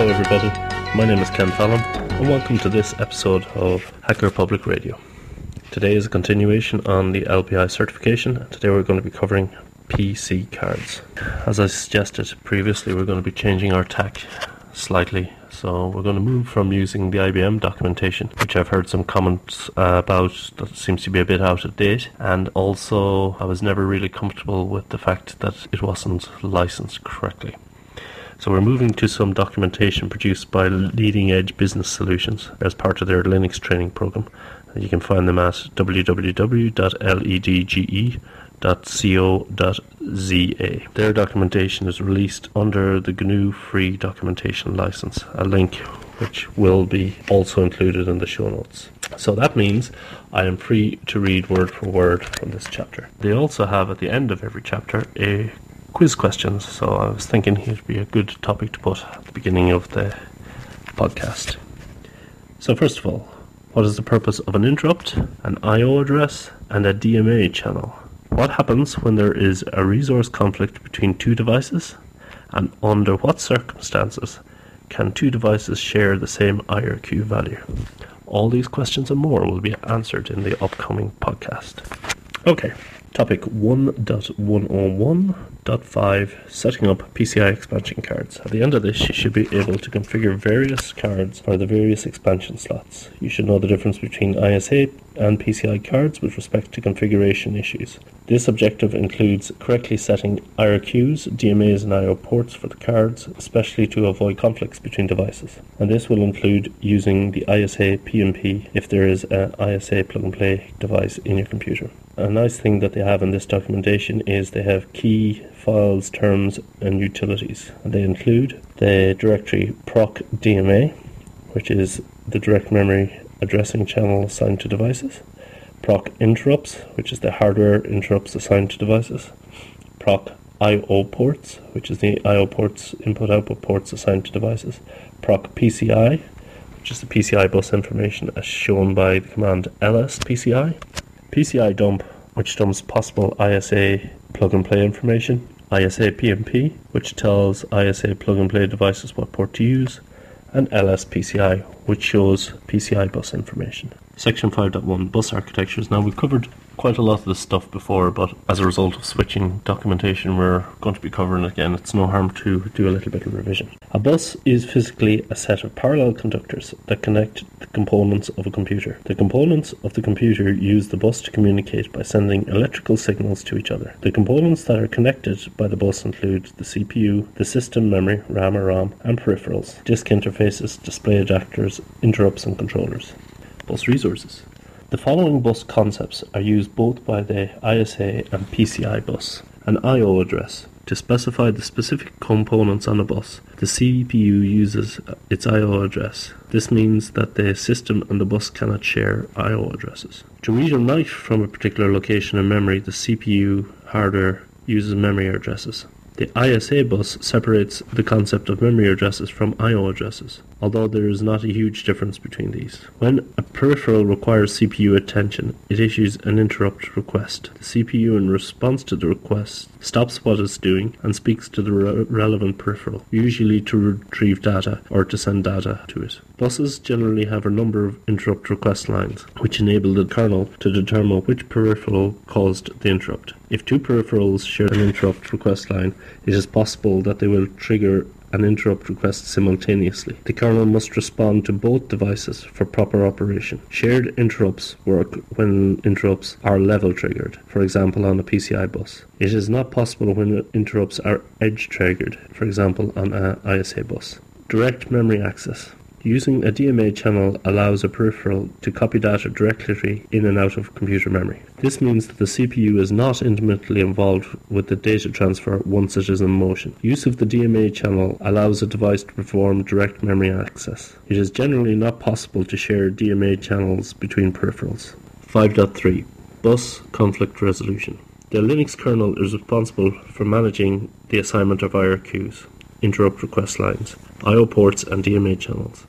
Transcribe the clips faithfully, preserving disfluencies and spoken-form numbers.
Hello everybody, my name is Ken Fallon and welcome to this episode of Hacker Public Radio. Today is a continuation on the L P I certification and today we're going to be covering P C cards. As I suggested previously, we're going to be changing our tack slightly. So we're going to move from using the I B M documentation, which I've heard some comments uh, about that seems to be a bit out of date, and also I was never really comfortable with the fact that it wasn't licensed correctly. So we're moving to some documentation produced by Leading Edge Business Solutions as part of their Linux training program. You can find them at w w w dot ledge dot co dot z a. Their documentation is released under the G N U Free Documentation License, a link which will be also included in the show notes. So that means I am free to read word for word from this chapter. They also have at the end of every chapter a quiz questions, so I was thinking it would be a good topic to put at the beginning of the podcast. So first of all, what is the purpose of an interrupt, an I O address, and a D M A channel? What happens when there is a resource conflict between two devices? And under what circumstances can two devices share the same I R Q value? All these questions and more will be answered in the upcoming podcast. Okay, topic one point one oh one point five, setting up P C I expansion cards. At the end of this, you should be able to configure various cards for the various expansion slots. You should know the difference between I S A and P C I cards with respect to configuration issues. This objective includes correctly setting I R Qs, D M As and I O ports for the cards, especially to avoid conflicts between devices. And this will include using the I S A P n P if there is an I S A plug-and-play device in your computer. A nice thing that they have in this documentation is they have key files, terms and utilities. And they include the directory proc D M A, which is the direct memory addressing channel assigned to devices, proc interrupts, which is the hardware interrupts assigned to devices, proc I O ports, which is the I O ports, input output ports assigned to devices, proc P C I, which is the P C I bus information as shown by the command L S P C I, P C I dump, which dumps possible I S A plug-and-play information, I S A P n P, which tells I S A plug-and-play devices what port to use, and L S P C I, which shows P C I bus information. Section five point one, bus architectures. Now, we've covered quite a lot of this stuff before, but as a result of switching documentation, we're going to be covering it again. It's no harm to do a little bit of revision. A bus is physically a set of parallel conductors that connect the components of a computer. The components of the computer use the bus to communicate by sending electrical signals to each other. The components that are connected by the bus include the C P U, the system memory, RAM or ROM, and peripherals, disk interfaces, display adapters, interrupts and controllers. Bus resources. The following bus concepts are used both by the I S A and P C I bus. An I O address. To specify the specific components on a bus, the C P U uses its I O address. This means that the system and the bus cannot share I O addresses. To read or write from a particular location in memory, the C P U hardware uses memory addresses. The I S A bus separates the concept of memory addresses from I O addresses, although there is not a huge difference between these. When a peripheral requires C P U attention, it issues an interrupt request. The C P U, in response to the request, stops what it's doing and speaks to the re- relevant peripheral, usually to retrieve data or to send data to it. Buses generally have a number of interrupt request lines, which enable the kernel to determine which peripheral caused the interrupt. If two peripherals share an interrupt request line, it is possible that they will trigger an interrupt request simultaneously. The kernel must respond to both devices for proper operation. Shared interrupts work when interrupts are level triggered, for example on a P C I bus. It is not possible when interrupts are edge triggered, for example on an I S A bus. Direct memory access. Using a D M A channel allows a peripheral to copy data directly in and out of computer memory. This means that the C P U is not intimately involved with the data transfer once it is in motion. Use of the D M A channel allows a device to perform direct memory access. It is generally not possible to share D M A channels between peripherals. five point three Bus conflict resolution. The Linux kernel is responsible for managing the assignment of I R Qs, interrupt request lines, I O ports and D M A channels.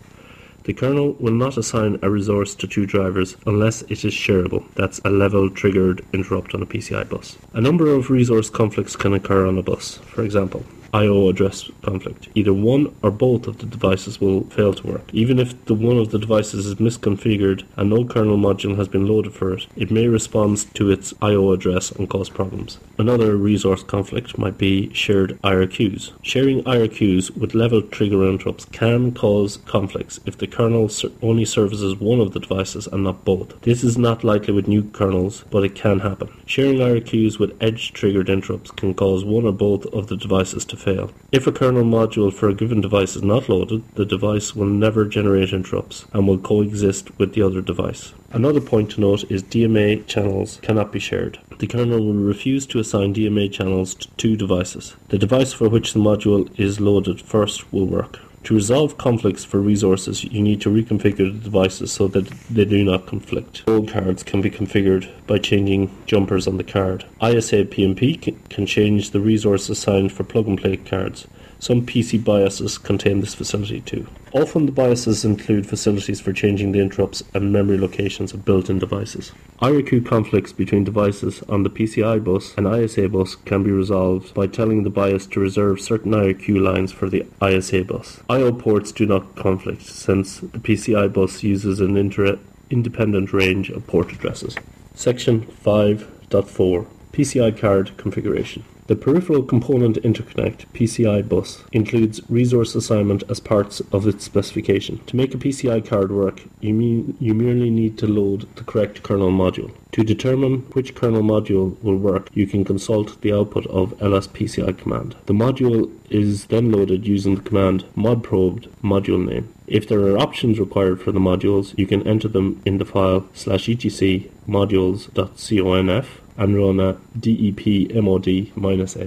The kernel will not assign a resource to two drivers unless it is shareable. That's a level-triggered interrupt on a P C I bus. A number of resource conflicts can occur on a bus. For example, I O address conflict. Either one or both of the devices will fail to work. Even if the one of the devices is misconfigured and no kernel module has been loaded for it, it may respond to its I O address and cause problems. Another resource conflict might be shared I R Qs. Sharing I R Qs with level trigger interrupts can cause conflicts if the kernel only services one of the devices and not both. This is not likely with new kernels, but it can happen. Sharing I R Qs with edge triggered interrupts can cause one or both of the devices to fail. If a kernel module for a given device is not loaded, the device will never generate interrupts and will coexist with the other device. Another point to note is D M A channels cannot be shared. The kernel will refuse to assign D M A channels to two devices. The device for which the module is loaded first will work. To resolve conflicts for resources, you need to reconfigure the devices so that they do not conflict. Gold cards can be configured by changing jumpers on the card. I S A PnP can change the resource assigned for plug-and-play cards. Some P C biases contain this facility too. Often the biases include facilities for changing the interrupts and memory locations of built-in devices. I R Q conflicts between devices on the P C I bus and I S A bus can be resolved by telling the bias to reserve certain I R Q lines for the I S A bus. I O ports do not conflict since the P C I bus uses an inter- independent range of port addresses. Section five point four P C I card configuration. The peripheral component interconnect, P C I bus, includes resource assignment as parts of its specification. To make a P C I card work, you, mean, you merely need to load the correct kernel module. To determine which kernel module will work, you can consult the output of L S P C I command. The module is then loaded using the command modprobed module name. If there are options required for the modules, you can enter them in the file slash etc modules.conf and run a depmod-a.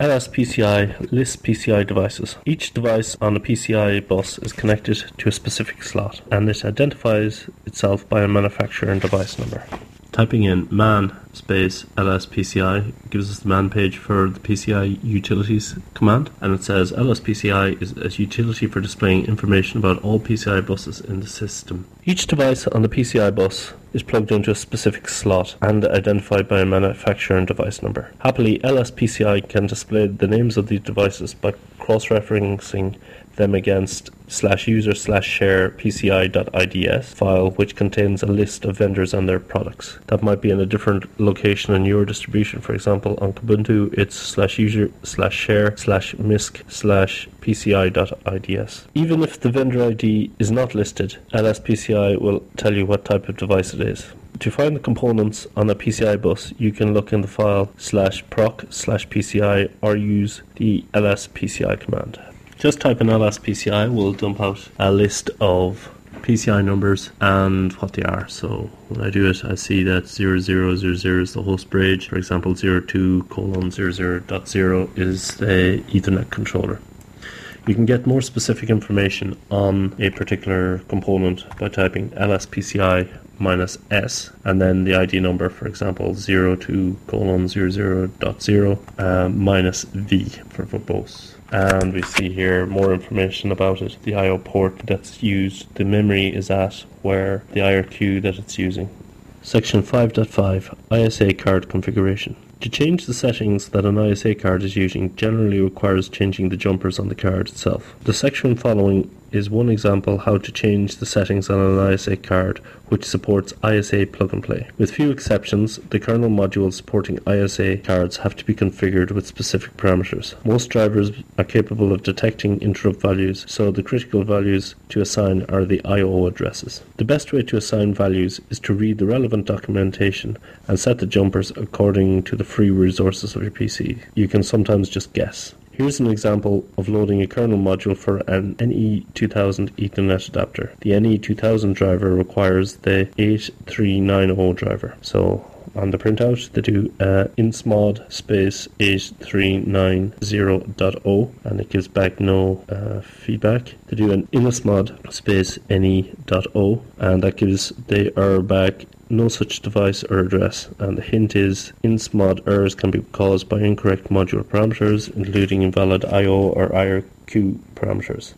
L S P C I lists P C I devices. Each device on a P C I bus is connected to a specific slot, and it identifies itself by a manufacturer and device number. Typing in man space L S P C I gives us the man page for the P C I utilities command, and it says L S P C I is a utility for displaying information about all P C I buses in the system. Each device on the P C I bus is plugged into a specific slot and identified by a manufacturer and device number. Happily, L S P C I can display the names of the devices by cross-referencing them against slash user slash share P C I dot I D S file, which contains a list of vendors and their products. That might be in a different location in your distribution. For example, on Kubuntu, it's slash user slash share slash misc slash P C I dot I D S. Even if the vendor I D is not listed, L S P C I will tell you what type of device it is. To find the components on a P C I bus, you can look in the file slash proc slash P C I or use the L S P C I command. Just type in L S P C I, we'll dump out a list of P C I numbers and what they are. So when I do it, I see that zero zero zero zero is the host bridge. For example, zero two colon zero zero dot zero is the Ethernet controller. You can get more specific information on a particular component by typing L S P C I minus S and then the I D number, for example zero two colon zero zero dot zero uh, minus V for verbose. And we see here more information about it, the I O port that's used, the memory is at, where, the I R Q that it's using. Section five point five I S A card configuration. To change the settings that an I S A card is using generally requires changing the jumpers on the card itself. The section following is one example how to change the settings on an I S A card which supports I S A plug and play. With few exceptions, the kernel modules supporting I S A cards have to be configured with specific parameters. Most drivers are capable of detecting interrupt values, so the critical values to assign are the I O addresses. The best way to assign values is to read the relevant documentation and set the jumpers according to the free resources of your P C. You can sometimes just guess. Here's an example of loading a kernel module for an N E two thousand Ethernet adapter. The N E two thousand driver requires the eight three nine zero driver. So on the printout, they do uh, insmod space eight three nine zero dot zero and it gives back no uh, feedback. They do an insmod space N E dot zero and that gives the error back no such device or address, and the hint is insmod errors can be caused by incorrect module parameters, including invalid I O or I R Q parameters.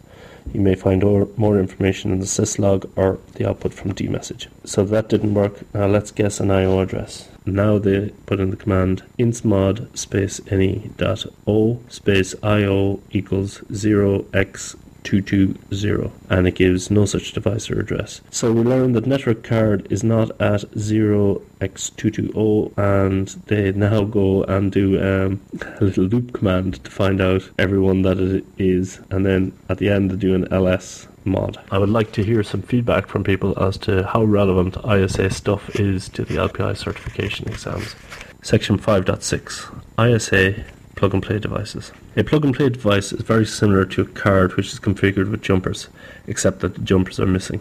You may find or, more information in the syslog or the output from dmessage. So that didn't work. Now let's guess an I O address. Now they put in the command insmod space ne dot o space io equals zero x two two zero, and it gives no such device or address. So we learned that network card is not at zero x two two zero, and they now go and do um, a little loop command to find out everyone that it is, and then at the end they do an ls mod. I would like to hear some feedback from people as to how relevant I S A stuff is to the L P I certification exams. Section five point six, I S A plug-and-play devices. A plug-and-play device is very similar to a card which is configured with jumpers, except that the jumpers are missing.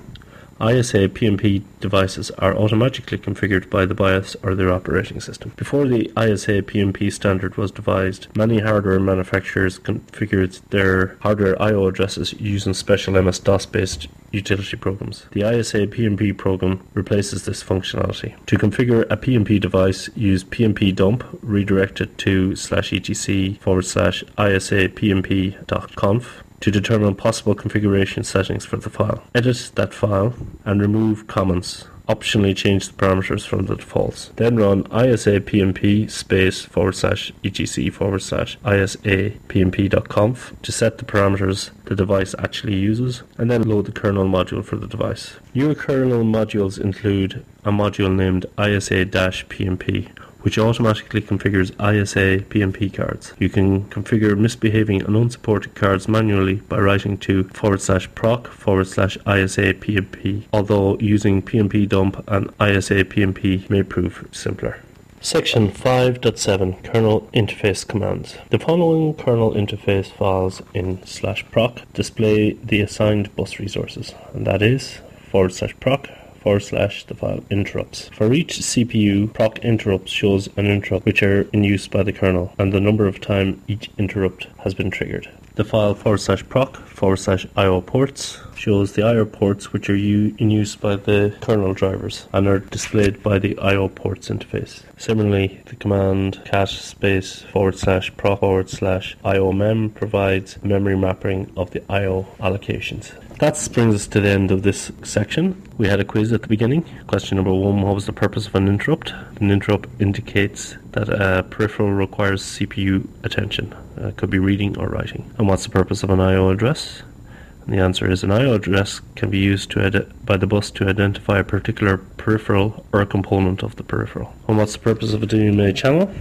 I S A P N P devices are automatically configured by the BIOS or their operating system. Before the I S A P N P standard was devised, many hardware manufacturers configured their hardware I O addresses using special M S DOS-based utility programs. The I S A P N P program replaces this functionality. To configure a P N P device, use pnpdump redirected to slash etc forward slash isapnp.conf to determine possible configuration settings for the file. Edit that file and remove comments. Optionally change the parameters from the defaults. Then run isa pnp space forward slash etc forward slash isapnp.conf to set the parameters the device actually uses, and then load the kernel module for the device. Your kernel modules include a module named isa-pnp, which automatically configures I S A P N P cards. You can configure misbehaving and unsupported cards manually by writing to forward slash proc forward slash I S A P N P, although using pnpdump and I S A P N P may prove simpler. Section five point seven, Kernel Interface Commands. The following kernel interface files in slash proc display the assigned bus resources, and that is forward slash proc forward slash the file interrupts. For each C P U, proc interrupts shows an interrupt which are in use by the kernel and the number of time each interrupt has been triggered. The file forward slash proc forward slash I O ports shows the I O ports which are u- in use by the kernel drivers and are displayed by the I O ports interface. Similarly, the command cat space forward slash proc forward slash I O mem provides memory mapping of the I O allocations. That brings us to the end of this section. We had a quiz at the beginning. Question number one, what was the purpose of an interrupt? An interrupt indicates that a peripheral requires C P U attention. It could be reading or writing. And what's the purpose of an I O address? And the answer is an I O address can be used to adi- by the bus to identify a particular peripheral or a component of the peripheral. And what's the purpose of a D M A channel?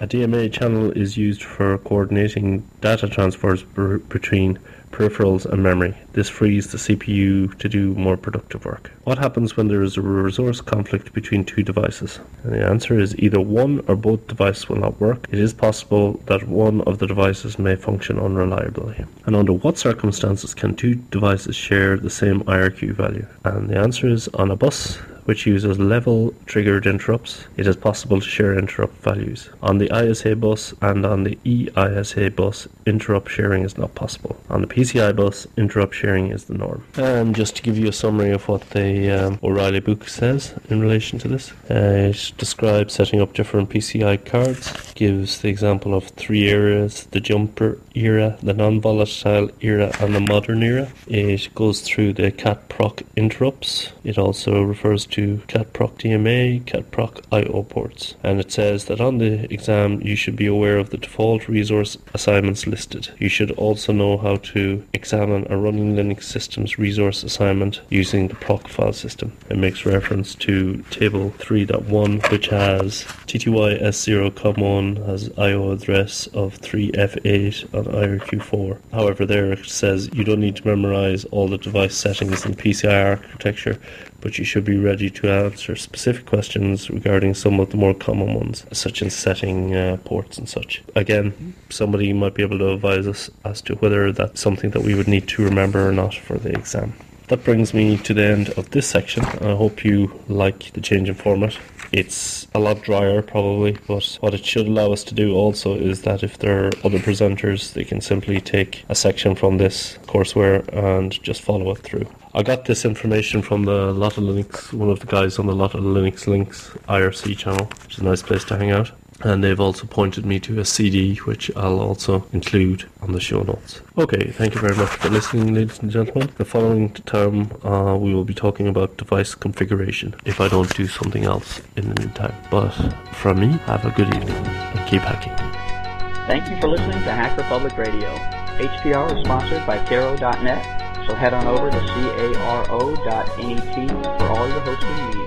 A D M A channel is used for coordinating data transfers b- between peripherals and memory. This frees the C P U to do more productive work. What happens when there is a resource conflict between two devices? And the answer is either one or both devices will not work. It is possible that one of the devices may function unreliably. And under what circumstances can two devices share the same I R Q value? And the answer is on a bus which uses level triggered interrupts, it is possible to share interrupt values. On the I S A bus and on the E I S A bus, interrupt sharing is not possible. On the P C I bus, interrupt sharing is the norm. And just to give you a summary of what the um, O'Reilly book says in relation to this, uh, it describes setting up different P C I cards, gives the example of three eras, the jumper era, the non-volatile era, and the modern era. It goes through the cat proc interrupts. It also refers to to cat proc D M A, cat proc I O ports, and it says that on the exam you should be aware of the default resource assignments listed. You should also know how to examine a running Linux system's resource assignment using the proc file system. It makes reference to table three point one, which has T T Y S zero com one has I O address of three F eight on I R Q four. However, there it says you don't need to memorize all the device settings in P C I architecture, but you should be ready to answer specific questions regarding some of the more common ones, such as setting uh, ports and such. Again, somebody might be able to advise us as to whether that's something that we would need to remember or not for the exam. That brings me to the end of this section. I hope you like the change in format. It's a lot drier probably, but what it should allow us to do also is that if there are other presenters, they can simply take a section from this courseware and just follow it through. I got this information from the Lot of Linux, one of the guys on the Lot of Linux Links I R C channel, which is a nice place to hang out. And they've also pointed me to a C D, which I'll also include on the show notes. Okay, thank you very much for listening, ladies and gentlemen. The following term, uh, we will be talking about device configuration, if I don't do something else in the meantime. But from me, have a good evening and keep hacking. Thank you for listening to Hacker Public Radio. H P R is sponsored by caro dot net, so head on over to caro dot net for all your hosting needs.